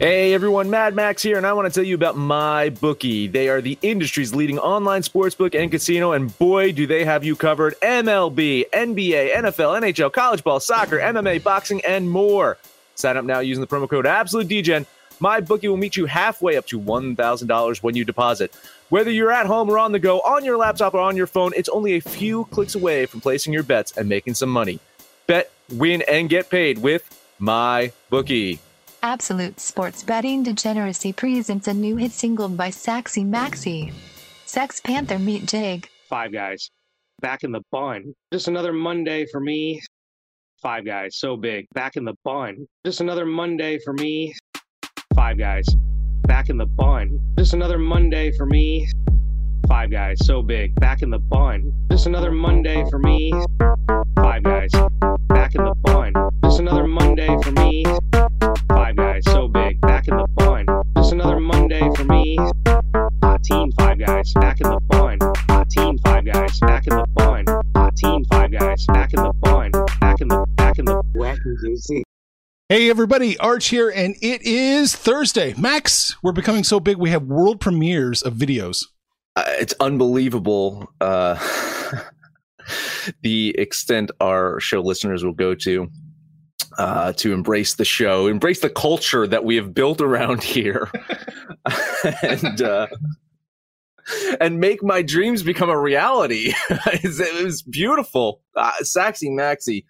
Hey everyone, Mad Max here, and I want to tell you about MyBookie. They are the industry's leading online sportsbook and casino, and boy, do they have you covered. MLB, NBA, NFL, NHL, college ball, soccer, MMA, boxing, and more. Sign up now using the promo code AbsoluteDegen. MyBookie will meet you halfway up to $1,000 when you deposit. Whether you're at home or on the go, on your laptop or on your phone, it's only a few clicks away from placing your bets and making some money. Bet, win, and get paid with MyBookie. Absolute Sports Betting Degeneracy presents a new hit single by Sexy Maxy, Sex Panther Meet Jig. Five Guys, back in the bun. Just another Monday for me. Five Guys, so big, back in the bun. Just another Monday for me. Five Guys, back in the bun. Just another Monday for me. Five Guys, so big, back in the bun. Just another Monday for me. Five Guys, back in the bun. Just another Monday for me. Five Guys, so big, back in the bun. Just another Monday for me. Hot team, Five Guys, back in the bun. Hot team, Five Guys, back in the bun. Hot team, Five Guys, back in the bun. Back in the black and juicy. Hey everybody, Arch here, and it is Thursday. Max, we're becoming so big we have world premieres of videos. It's unbelievable the extent our show listeners will go to embrace the show, embrace the culture that we have built around here, and make my dreams become a reality. It was beautiful. Sexy Maxy,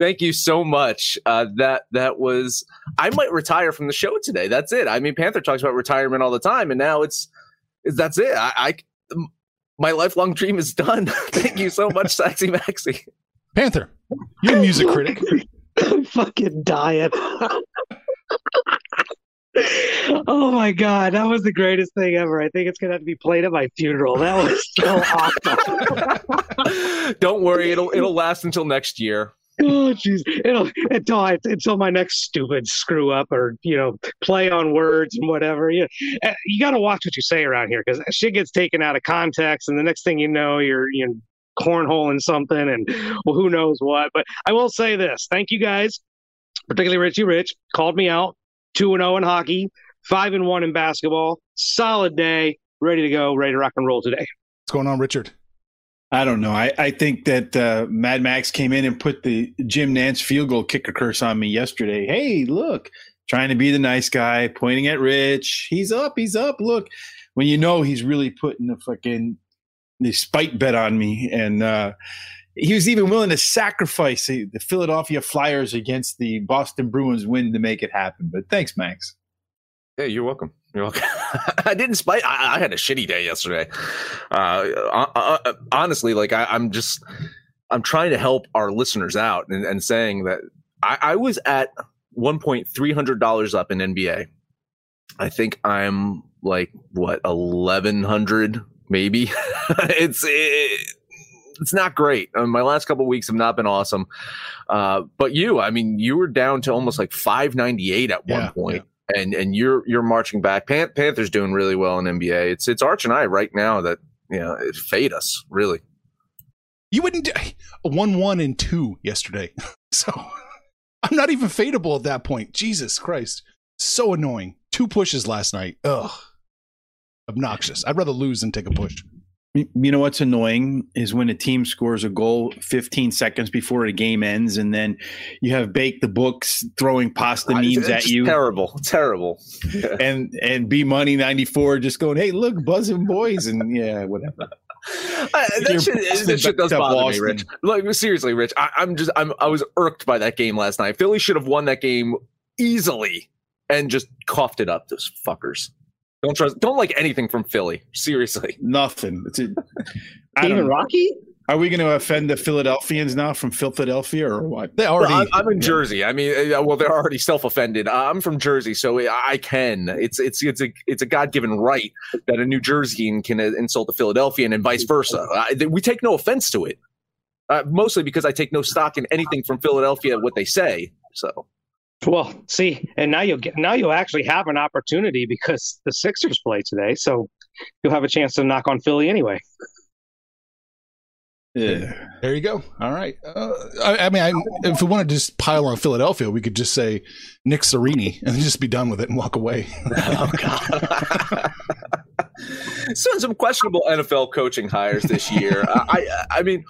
thank you so much. That was. I might retire from the show today. That's it. I mean, Panther talks about retirement all the time, and now that's it. My lifelong dream is done. Thank you so much, Sexy Maxy. Panther, you're a music critic. I'm fucking dying. Oh my God, that was the greatest thing ever. I think it's gonna have to be played at my funeral. That was so awesome. Don't worry, it'll last until next year. Oh jeez, until my next stupid screw up or play on words and whatever. You got to watch what you say around here because shit gets taken out of context, and the next thing you know, you're cornholing something, and well, who knows what. But I will say this: thank you guys, particularly Richie Rich, called me out. 2-0 in hockey, 5-1 in basketball. Solid day, ready to go, ready to rock and roll today. What's going on, Richard? I don't know. I think that Mad Max came in and put the Jim Nance field goal kicker curse on me yesterday. Hey, look, trying to be the nice guy, pointing at Rich. He's up. Look, when he's really putting the fucking spite bet on me. And he was even willing to sacrifice the Philadelphia Flyers against the Boston Bruins win to make it happen. But thanks, Max. Hey, you're welcome. I had a shitty day yesterday. Honestly, like I'm trying to help our listeners out and saying that I was at $1,300 up in NBA. I think I'm like what 1,100 maybe. It's not great. My last couple of weeks have not been awesome. But you were down to almost like 598 at one point. Yeah. And you're marching back. Panther's doing really well in NBA. It's Arch and I right now that it fade us really. You wouldn't 1-1-2 yesterday, so I'm not even fadeable at that point. Jesus Christ, so annoying. 2 pushes last night. Ugh, obnoxious. I'd rather lose than take a push. You know what's annoying is when a team scores a goal 15 seconds before a game ends, and then you have Bake the Books throwing pasta memes at you. Terrible. and B Money 94 just going, "Hey, look, buzzing boys," and yeah, whatever. That shit does bother me, Rich. Like, seriously, Rich, I was irked by that game last night. Philly should have won that game easily and just coughed it up. Those fuckers. Don't like anything from Philly. Seriously, nothing. Even Rocky? Are we going to offend the Philadelphians now from Philadelphia or what? They already. Well, I'm in Jersey. I mean, well, they're already self-offended. I'm from Jersey, so I can. It's a God-given right that a New Jerseyan can insult a Philadelphian and vice versa. We take no offense to it, mostly because I take no stock in anything from Philadelphia what they say. So. Well, see, and now you'll actually have an opportunity because the Sixers play today, so you'll have a chance to knock on Philly anyway. Yeah, there you go. All right. If we want to just pile on Philadelphia, we could just say Nick Sirianni and just be done with it and walk away. Oh God. So some questionable NFL coaching hires this year. I mean.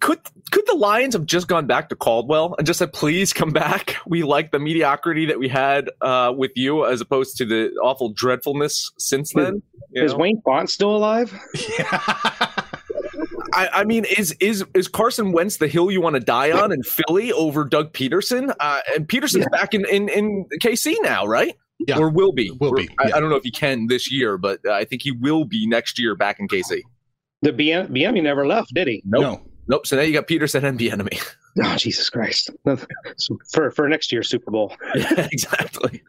Could the Lions have just gone back to Caldwell and just said, please come back? We like the mediocrity that we had with you as opposed to the awful dreadfulness since then. Is Wayne Font still alive? Yeah. I mean, is Carson Wentz the hill you want to die on in Philly over Doug Peterson? And Peterson's back in KC now, right? Yeah. Or will be. Yeah. I don't know if he can this year, but I think he will be next year back in KC. The BM never left, did he? Nope. So now you got Peterson and Bieniemy. Oh, Jesus Christ. For next year's Super Bowl. Yeah, exactly.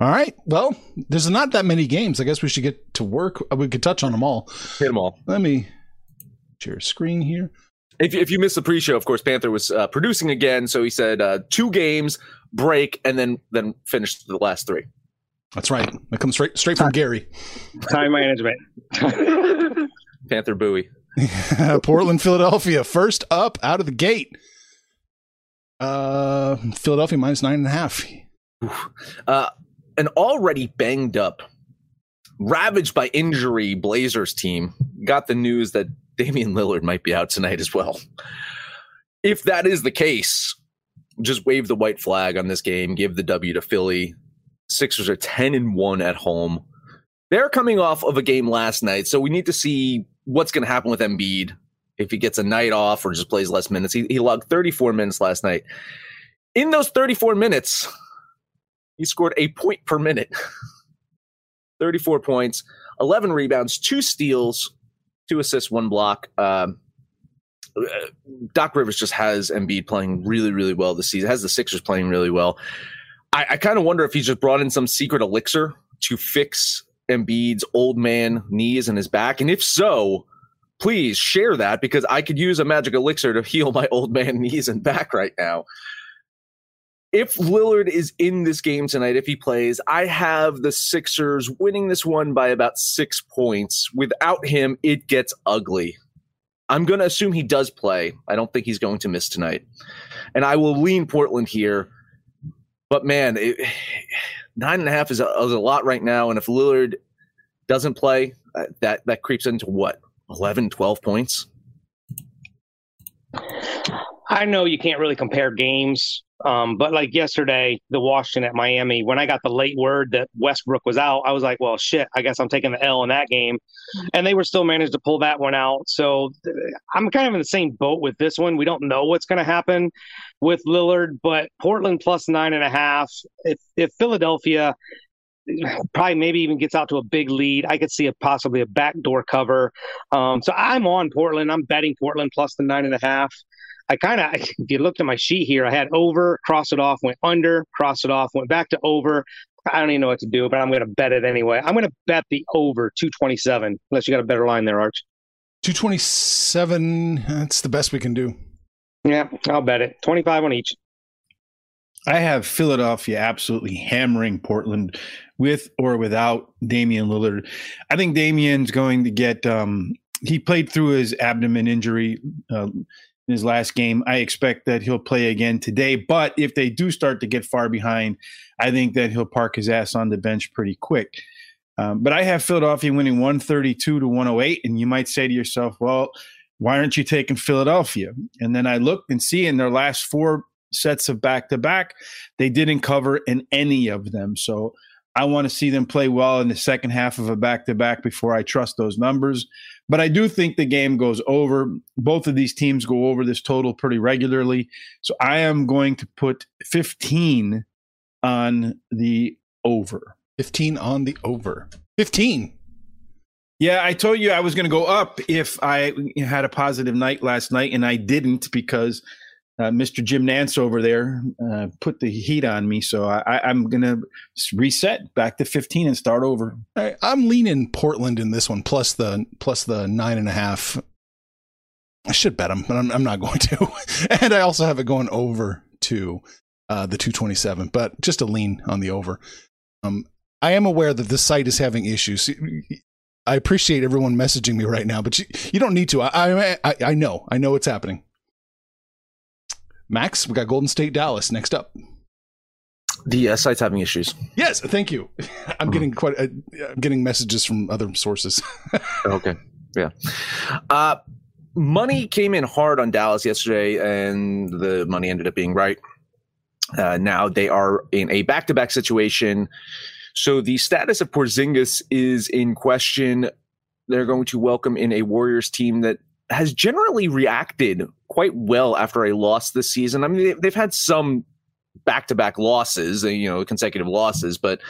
All right. Well, there's not that many games. I guess we should get to work. We could touch on them all. Hit them all. Let me share screen here. If you missed the pre-show, of course, Panther was producing again. So he said 2 games, break, and then finish the last 3. That's right. That comes straight from Gary. Time management. Panther buoy. Portland, Philadelphia. First up out of the gate. Philadelphia minus 9.5. An already banged up, ravaged by injury Blazers team got the news that Damian Lillard might be out tonight as well. If that is the case, just wave the white flag on this game. Give the W to Philly. Sixers are 10-1 at home. They're coming off of a game last night, so we need to see what's going to happen with Embiid if he gets a night off or just plays less minutes. He logged 34 minutes last night. In those 34 minutes, he scored a point per minute. 34 points, 11 rebounds, 2 steals, 2 assists, 1 block. Doc Rivers just has Embiid playing really, really well this season. Has the Sixers playing really well. I kind of wonder if he's just brought in some secret elixir to fix Embiid's old man knees and his back. And if so, please share that because I could use a magic elixir to heal my old man knees and back right now. If Lillard is in this game tonight, if he plays, I have the Sixers winning this one by about 6 points. Without him, it gets ugly. I'm going to assume he does play. I don't think he's going to miss tonight. And I will lean Portland here. But, man, 9.5 is a lot right now. And if Lillard doesn't play, that creeps into what, 11, 12 points? I know you can't really compare games. But, like, yesterday, the Washington at Miami, when I got the late word that Westbrook was out, I was like, well, shit, I guess I'm taking the L in that game. And they were still managed to pull that one out. So I'm kind of in the same boat with this one. We don't know what's going to happen with Lillard, but Portland plus 9.5. If Philadelphia probably maybe even gets out to a big lead, I could see possibly a backdoor cover. So I'm on Portland. I'm betting Portland plus the 9.5. If you looked at my sheet here, I had over, crossed it off, went under, crossed it off, went back to over. I don't even know what to do, but I'm going to bet it anyway. I'm going to bet the over 227, unless you got a better line there, Arch. 227, that's the best we can do. Yeah, I'll bet it. 25 on each. I have Philadelphia absolutely hammering Portland with or without Damian Lillard. I think Damian's going to get he played through his abdomen injury in his last game. I expect that he'll play again today, but if they do start to get far behind, I think that he'll park his ass on the bench pretty quick. But I have Philadelphia winning 132-108. And you might say to yourself, well, why aren't you taking Philadelphia? And then I look and see in their last four sets of back-to-back, they didn't cover in any of them. So I want to see them play well in the second half of a back-to-back before I trust those numbers. But I do think the game goes over. Both of these teams go over this total pretty regularly. So I am going to put 15 on the over. 15 on the over. 15. Yeah, I told you I was going to go up if I had a positive night last night, and I didn't because Mr. Jim Nance over there put the heat on me. So I'm going to reset back to 15 and start over. All right, I'm leaning Portland in this one, plus the 9.5. I should bet them, but I'm not going to. And I also have it going over to the 227, but just a lean on the over. I am aware that this site is having issues. I appreciate everyone messaging me right now, but you don't need to. I know it's happening. Max, we got Golden State Dallas next up. The site's having issues. Yes, thank you. I'm getting I'm getting messages from other sources. Okay, yeah. Money came in hard on Dallas yesterday, and the money ended up being right. Now they are in a back-to-back situation. So the status of Porzingis is in question. They're going to welcome in a Warriors team that has generally reacted quite well after a loss this season. I mean, they've had some back-to-back losses, consecutive losses, but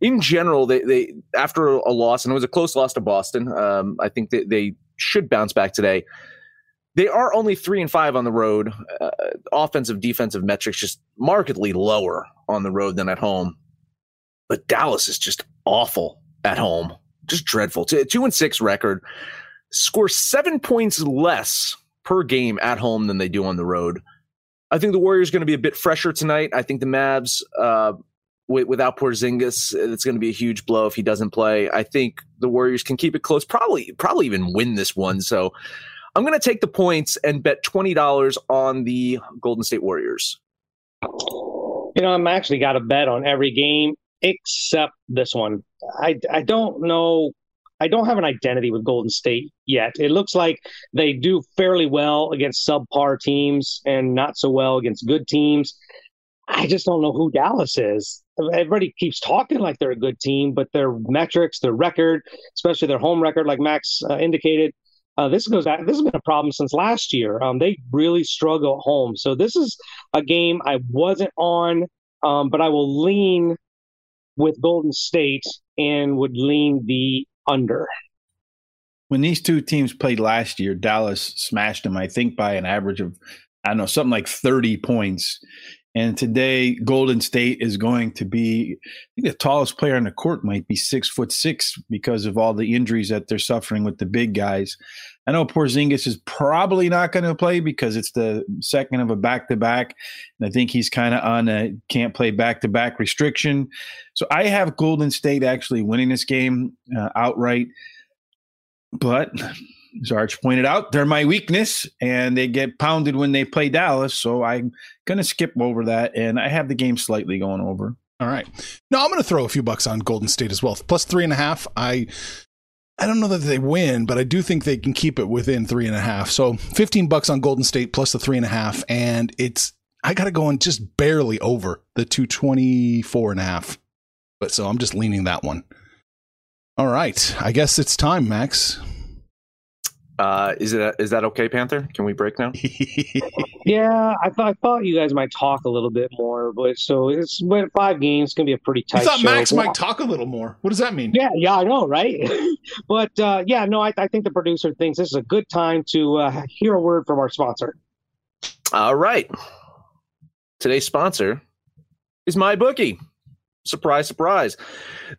in general, they after a loss, and it was a close loss to Boston, I think they should bounce back today. They are only 3-5 on the road. Offensive, defensive metrics just markedly lower on the road than at home. But Dallas is just awful at home, just dreadful. 2-6 record, score 7 points less per game at home than they do on the road. I think the Warriors are going to be a bit fresher tonight. I think the Mavs, without Porzingis, it's going to be a huge blow if he doesn't play. I think the Warriors can keep it close, probably even win this one. So I'm going to take the points and bet $20 on the Golden State Warriors. I'm actually got a bet on every game except this one. I don't know. I don't have an identity with Golden State yet. It looks like they do fairly well against subpar teams and not so well against good teams. I just don't know who Dallas is. Everybody keeps talking like they're a good team, but their metrics, their record, especially their home record, like Max indicated, this has been a problem since last year. They really struggle at home. So this is a game I wasn't on, but I will lean with Golden State and would lean the under. When these two teams played last year, Dallas smashed them, I think, by an average of, something like 30 points. And today, Golden State is going to be, I think the tallest player on the court might be 6'6" because of all the injuries that they're suffering with the big guys. I know Porzingis is probably not going to play because it's the second of a back-to-back. And I think he's kind of on a can't play back-to-back restriction. So I have Golden State actually winning this game outright. But as Arch pointed out, they're my weakness, and they get pounded when they play Dallas. So I'm going to skip over that, and I have the game slightly going over. All right. Now I'm going to throw a few bucks on Golden State as well. Plus 3.5. I don't know that they win, but I do think they can keep it within 3.5. So 15 bucks on Golden State plus the 3.5. And I got to go in just barely over the 224.5. But so I'm just leaning that one. All right. I guess it's time, Max. Is that okay, Panther? Can we break now? Yeah, I thought you guys might talk a little bit more, but so it's with 5 games, it's gonna be a pretty tight. I thought show. Max might talk a little more. What does that mean? Yeah, I know, right? But I think the producer thinks this is a good time to hear a word from our sponsor. All right, today's sponsor is MyBookie. Surprise, surprise.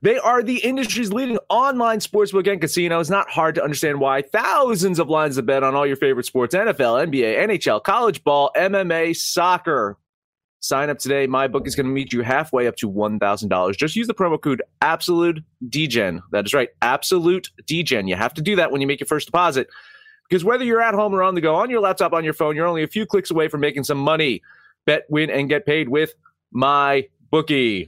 They are the industry's leading online sportsbook and casino. It's not hard to understand why thousands of lines to bet on all your favorite sports, NFL, NBA, NHL, college ball, MMA, soccer. Sign up today. MyBookie is going to meet you halfway up to $1,000. Just use the promo code AbsoluteDegen. That is right, AbsoluteDegen. You have to do that when you make your first deposit because whether you're at home or on the go, on your laptop, on your phone, you're only a few clicks away from making some money. Bet, win, and get paid with MyBookie.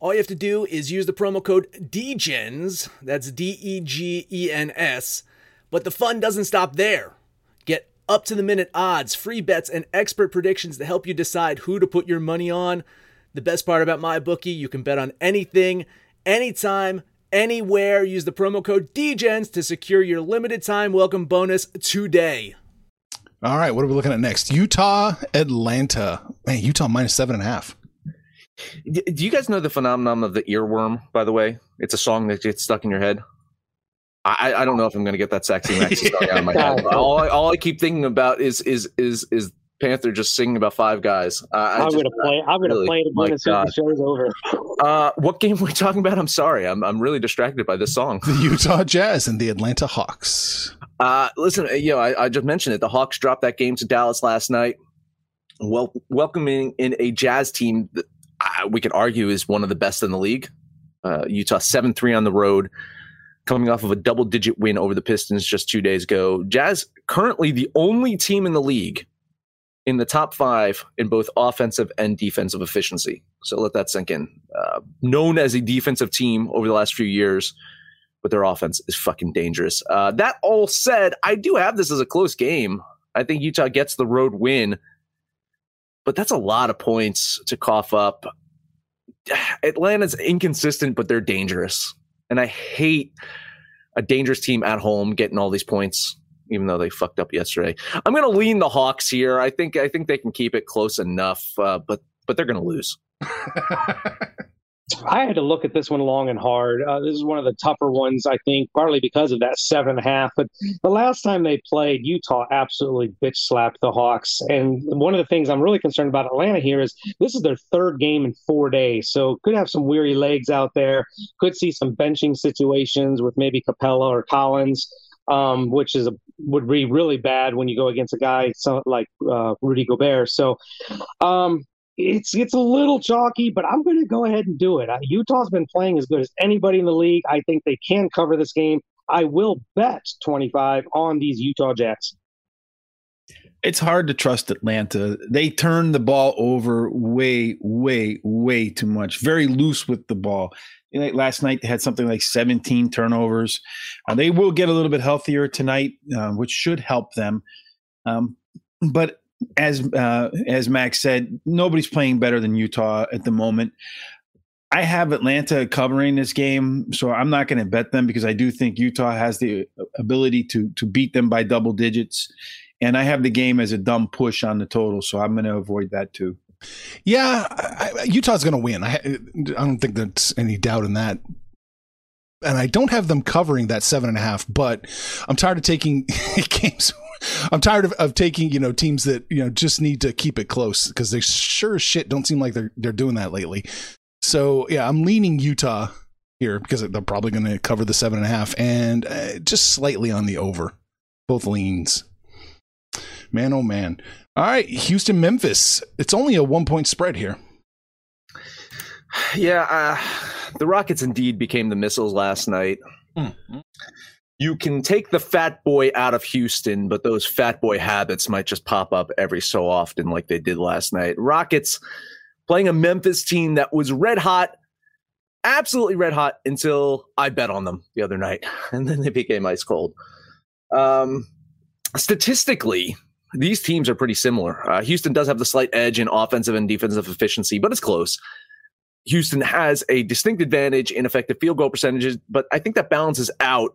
All you have to do is use the promo code DEGENS, that's D-E-G-E-N-S, but the fun doesn't stop there. Get up-to-the-minute odds, free bets, and expert predictions to help you decide who to put your money on. The best part about MyBookie, you can bet on anything, anytime, anywhere. Use the promo code DEGENS to secure your limited-time welcome bonus today. All right, what are we looking at next? Utah, Atlanta. Man, Utah minus 7.5. Do you guys know the phenomenon of the earworm, by the way? It's a song that gets stuck in your head. I don't know if I'm going to get that Sexy Maxy song out of my head. All I keep thinking about is Panther just singing about five guys. I'm going to play it when the show's over. What game were we talking about? I'm sorry. I'm really distracted by this song. The Utah Jazz and the Atlanta Hawks. Listen, you know, I just mentioned it. The Hawks dropped that game to Dallas last night. Well, welcoming in a Jazz team that we could argue is one of the best in the league. Utah 7-3 on the road, coming off of a double-digit win over the Pistons just 2 days ago. Jazz currently the only team in the league in the top five in both offensive and defensive efficiency. So let that sink in. Known as a defensive team over the last few years, but their offense is fucking dangerous. That all said, I do have this as a close game. I think Utah gets the road win, but that's a lot of points to cough up. Atlanta's inconsistent, but they're dangerous. And I hate a dangerous team at home getting all these points, even though they fucked up yesterday. I'm going to lean the Hawks here. I think they can keep it close enough, but they're going to lose. I had to look at this one long and hard. This is one of the tougher ones, I think, partly because of that 7.5. But the last time they played, Utah absolutely bitch-slapped the Hawks. And one of the things I'm really concerned about Atlanta here is this is their third game in 4 days. So could have some weary legs out there. Could see some benching situations with maybe Capella or Collins, which would be really bad when you go against a guy like Rudy Gobert. So... It's a little chalky, but I'm going to go ahead and do it. Utah's been playing as good as anybody in the league. I think they can cover this game. I will bet 25 on these Utah Jazz. It's hard to trust Atlanta. They turn the ball over way, way, way too much. Very loose with the ball. Last night they had something like 17 turnovers. They will get a little bit healthier tonight, which should help them. But as Max said, nobody's playing better than Utah at the moment. I have Atlanta covering this game, so I'm not going to bet them because I do think Utah has the ability to beat them by double digits. And I have the game as a dumb push on the total, so I'm going to avoid that too. Yeah, Utah's going to win. I don't think there's any doubt in that. And I don't have them covering that 7.5, but I'm tired of taking games. I'm tired of taking, you know, teams that, you know, just need to keep it close because they sure as shit don't seem like they're doing that lately. So yeah, I'm leaning Utah here because they're probably going to cover the 7.5 and just slightly on the over. Both leans. Man, oh man. All right, Houston, Memphis. It's only a 1-point spread here. Yeah, the Rockets indeed became the missiles last night. Mm-hmm. You can take the fat boy out of Houston, but those fat boy habits might just pop up every so often like they did last night. Rockets playing a Memphis team that was red hot, absolutely red hot until I bet on them the other night, and then they became ice cold. Statistically, these teams are pretty similar. Houston does have the slight edge in offensive and defensive efficiency, but it's close. Houston has a distinct advantage in effective field goal percentages, but I think that balances out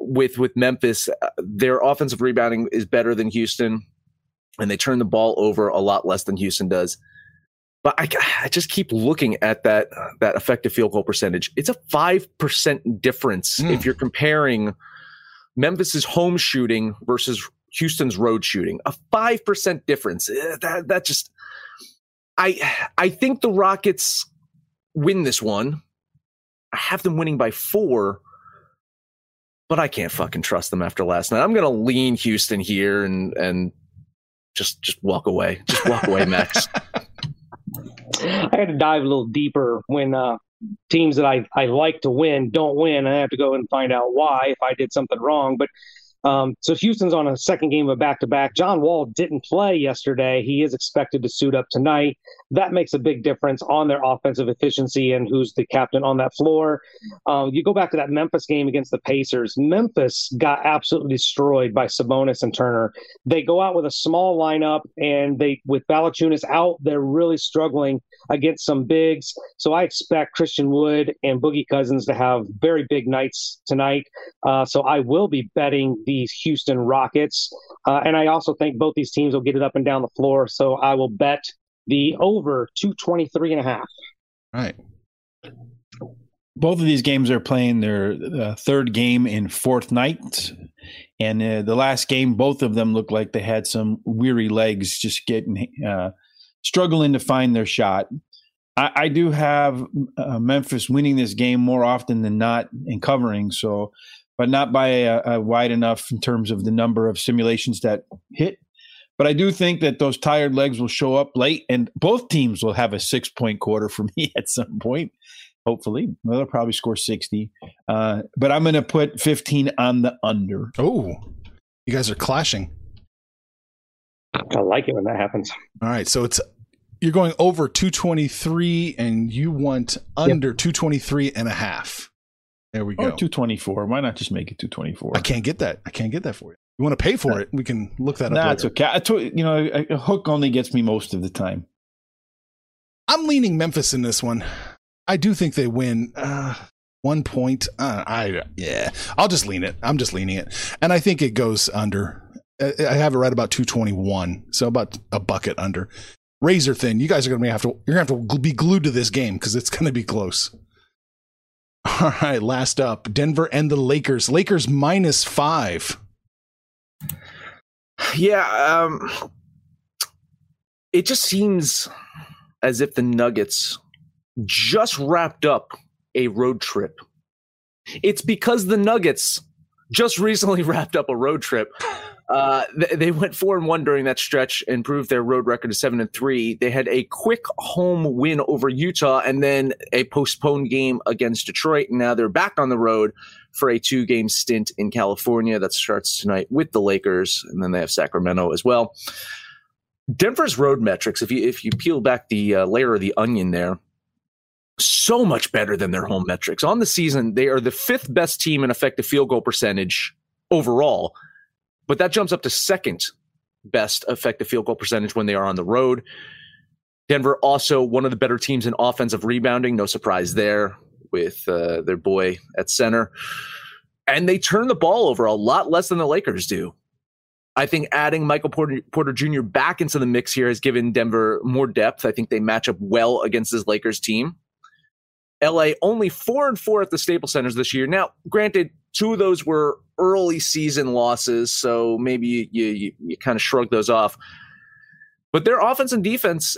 with Memphis. Their offensive rebounding is better than Houston. and they turn the ball over a lot less than Houston does. But I just keep looking at that effective field goal percentage. It's a 5% difference if you're comparing Memphis's home shooting versus Houston's road shooting. A 5% difference. That just I think the Rockets win this one. I have them winning by 4, but I can't fucking trust them after last night. I'm going to lean Houston here and just walk away. Just walk away, Max. I had to dive a little deeper when teams that I like to win don't win. I have to go and find out why, if I did something wrong. But so Houston's on a second game of back-to-back. John Wall didn't play yesterday. He is expected to suit up tonight. That makes a big difference on their offensive efficiency and who's the captain on that floor. You go back to that Memphis game against the Pacers. Memphis got absolutely destroyed by Sabonis and Turner. They go out with a small lineup, and they with Balachunas out, they're really struggling against some bigs. So I expect Christian Wood and Boogie Cousins to have very big nights tonight. So I will be betting these Houston Rockets. And I also think both these teams will get it up and down the floor. So I will bet the over 223.5. All right. Both of these games are playing their third game in fourth night. And the last game, both of them looked like they had some weary legs, just struggling to find their shot. I do have Memphis winning this game more often than not and covering, so, but not by a wide enough in terms of the number of simulations that hit. But I do think that those tired legs will show up late, and both teams will have a 6-point quarter for me at some point, hopefully. Well, they'll probably score 60. But I'm going to put 15 on the under. Oh, you guys are clashing. I like it when that happens. All right, so you're going over 223, and you want under 223.5. There we go. Or 224. Why not just make it 224? I can't get that. I can't get that for you. You want to pay for it? We can look that up. That's okay. A hook only gets me most of the time. I'm leaning Memphis in this one. I do think they win 1 point. I'll just lean it. I'm just leaning it, and I think it goes under. I have it right about 221, so about a bucket under. Razor thin. You guys are gonna have to be glued to this game because it's gonna be close. All right, last up, Denver and the Lakers. Lakers -5. Yeah, it just seems as if the Nuggets just wrapped up a road trip. It's because the Nuggets just recently wrapped up a road trip. They went 4-1 during that stretch, improved their road record to 7-3. They had a quick home win over Utah and then a postponed game against Detroit. Now they're back on the road for a 2-game stint in California that starts tonight with the Lakers, and then they have Sacramento as well. Denver's road metrics, if you peel back the layer of the onion there, so much better than their home metrics. On the season, they are the 5th best team in effective field goal percentage overall. But that jumps up to 2nd best effective field goal percentage when they are on the road. Denver also one of the better teams in offensive rebounding. No surprise there with their boy at center. And they turn the ball over a lot less than the Lakers do. I think adding Michael Porter Jr. back into the mix here has given Denver more depth. I think they match up well against this Lakers team. LA only 4-4 at the Staples Centers this year. Now, granted, 2 of those were early season losses, so maybe you kind of shrug those off. But their offense and defense,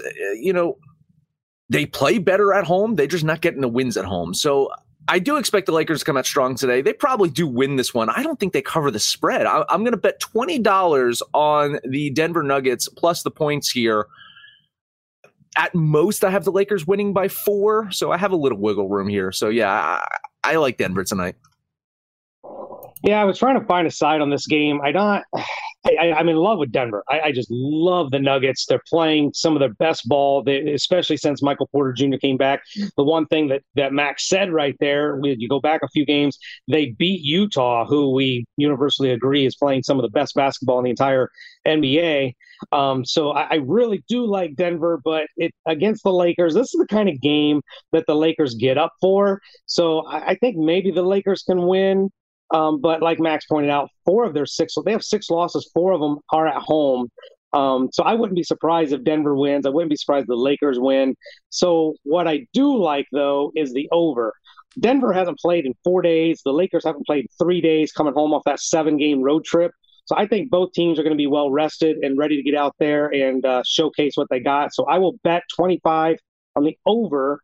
they play better at home. They're just not getting the wins at home. So I do expect the Lakers to come out strong today. They probably do win this one. I don't think they cover the spread. I'm going to bet $20 on the Denver Nuggets plus the points here. At most, I have the Lakers winning by 4, so I have a little wiggle room here. So, yeah, I like Denver tonight. Yeah, I was trying to find a side on this game. I'm in love with Denver. I just love the Nuggets. They're playing some of their best ball, especially since Michael Porter Jr. came back. The one thing that Max said right there, you go back a few games, they beat Utah, who we universally agree is playing some of the best basketball in the entire NBA. So I really do like Denver, but against the Lakers, this is the kind of game that the Lakers get up for. So I think maybe the Lakers can win. But like Max pointed out, 4 of their 6, they have 6 losses. 4 of them are at home. So I wouldn't be surprised if Denver wins. I wouldn't be surprised if the Lakers win. So what I do like, though, is the over. Denver hasn't played in 4 days. The Lakers haven't played in 3 days, coming home off that 7-game road trip. So I think both teams are going to be well-rested and ready to get out there and showcase what they got. So I will bet 25 on the over,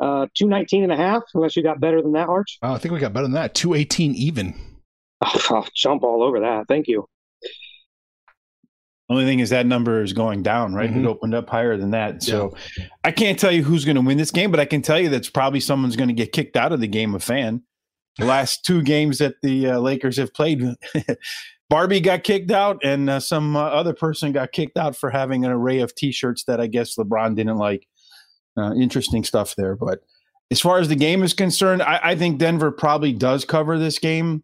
219.5, unless you got better than that, Arch. I think we got better than that, 218 even. Oh, I'll jump all over that. Thank you. Only thing is that number is going down, right? Mm-hmm. It opened up higher than that. So yeah. I can't tell you who's going to win this game, but I can tell you that's probably someone's going to get kicked out of the game, a fan. The last two games that the Lakers have played, Barbie got kicked out and some other person got kicked out for having an array of T-shirts that I guess LeBron didn't like. Interesting stuff there. But as far as the game is concerned, I think Denver probably does cover this game.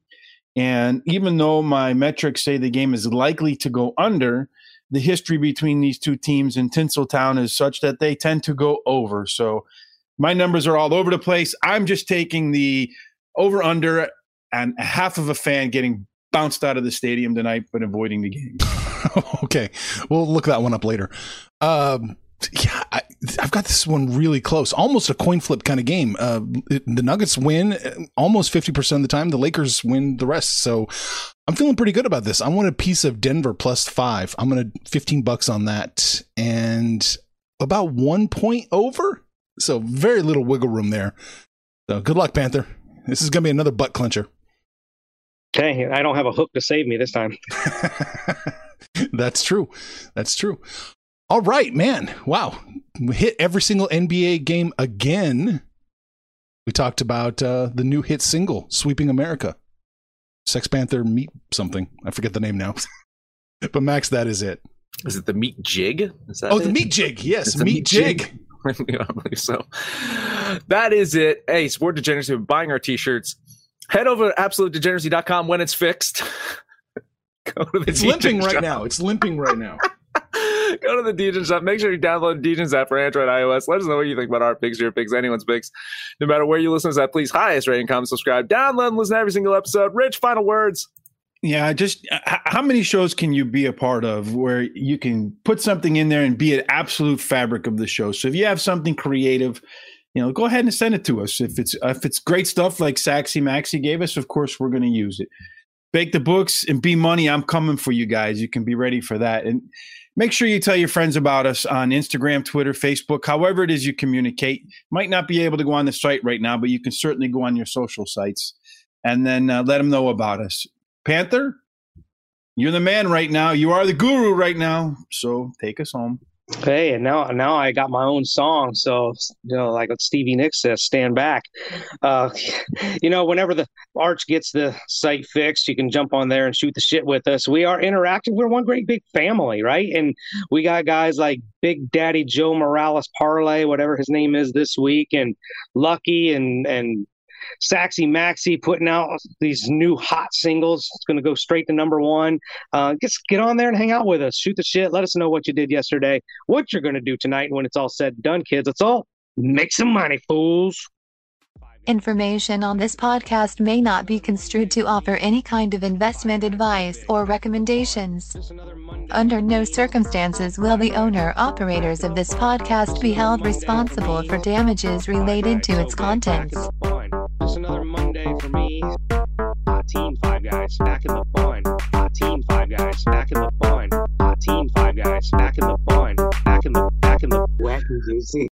And even though my metrics say the game is likely to go under, the history between these two teams in Tinseltown is such that they tend to go over. So my numbers are all over the place. I'm just taking the over-under and half of a fan getting bounced out of the stadium tonight, but avoiding the game. Okay. We'll look that one up later. Yeah, I've got this one really close, almost a coin flip kind of game. The Nuggets win almost 50% of the time. The Lakers win the rest. So I'm feeling pretty good about this. I want a piece of Denver +5. I'm going to $15 on that and about 1 point over. So very little wiggle room there. So good luck, Panther. This is going to be another butt clencher. Okay, I don't have a hook to save me this time. That's true. That's true. All right, man. Wow. We hit every single NBA game again. We talked about the new hit single, Sweeping America. Sex Panther Meet something. I forget the name now. But Max, that is it. Is it the Meet Jig? Is that the Meet Jig. Yes, it's Meet Jig. I believe so. That is it. Hey, it's Word Degeneracy. We're buying our T-shirts. Head over to AbsoluteDegeneracy.com when it's fixed. Go to the It's limping right now. Go to the Degens App. Make sure you download the Degens App for Android, iOS. Let us know what you think about our picks, your picks, anyone's picks. No matter where you listen to that, please, highest rating, comment, subscribe, download, and listen to every single episode. Rich, final words. Yeah, just how many shows can you be a part of where you can put something in there and be an absolute fabric of the show? So if you have something creative, go ahead and send it to us. If it's great stuff like Sexy Maxy gave us, of course, we're going to use it. Bake the books and be money. I'm coming for you guys. You can be ready for that. And make sure you tell your friends about us on Instagram, Twitter, Facebook, however it is you communicate. Might not be able to go on the site right now, but you can certainly go on your social sites and then let them know about us. Panther, you're the man right now. You are the guru right now. So take us home. Hey, and now I got my own song. So, like what Stevie Nicks says, stand back. Whenever the Arch gets the site fixed, you can jump on there and shoot the shit with us. We are interactive. We're one great big family, right? And we got guys like Big Daddy, Joe Morales, Parlay, whatever his name is this week, and Lucky and Sexy Maxy putting out these new hot singles. It's going to go straight to #1. Just get on there and hang out with us. Shoot the shit. Let us know what you did yesterday, what you're going to do tonight, and when it's all said and done, kids, let's all make some money, fools. Information on this podcast may not be construed to offer any kind of investment advice or recommendations. Under no circumstances will the owner-operators of this podcast be held responsible for damages related to its contents. It's another Monday for me. Hot team, five guys, back in the barn. Hot team, five guys, back in the barn. Hot team, five guys, back in the barn. Back in the wet and juicy.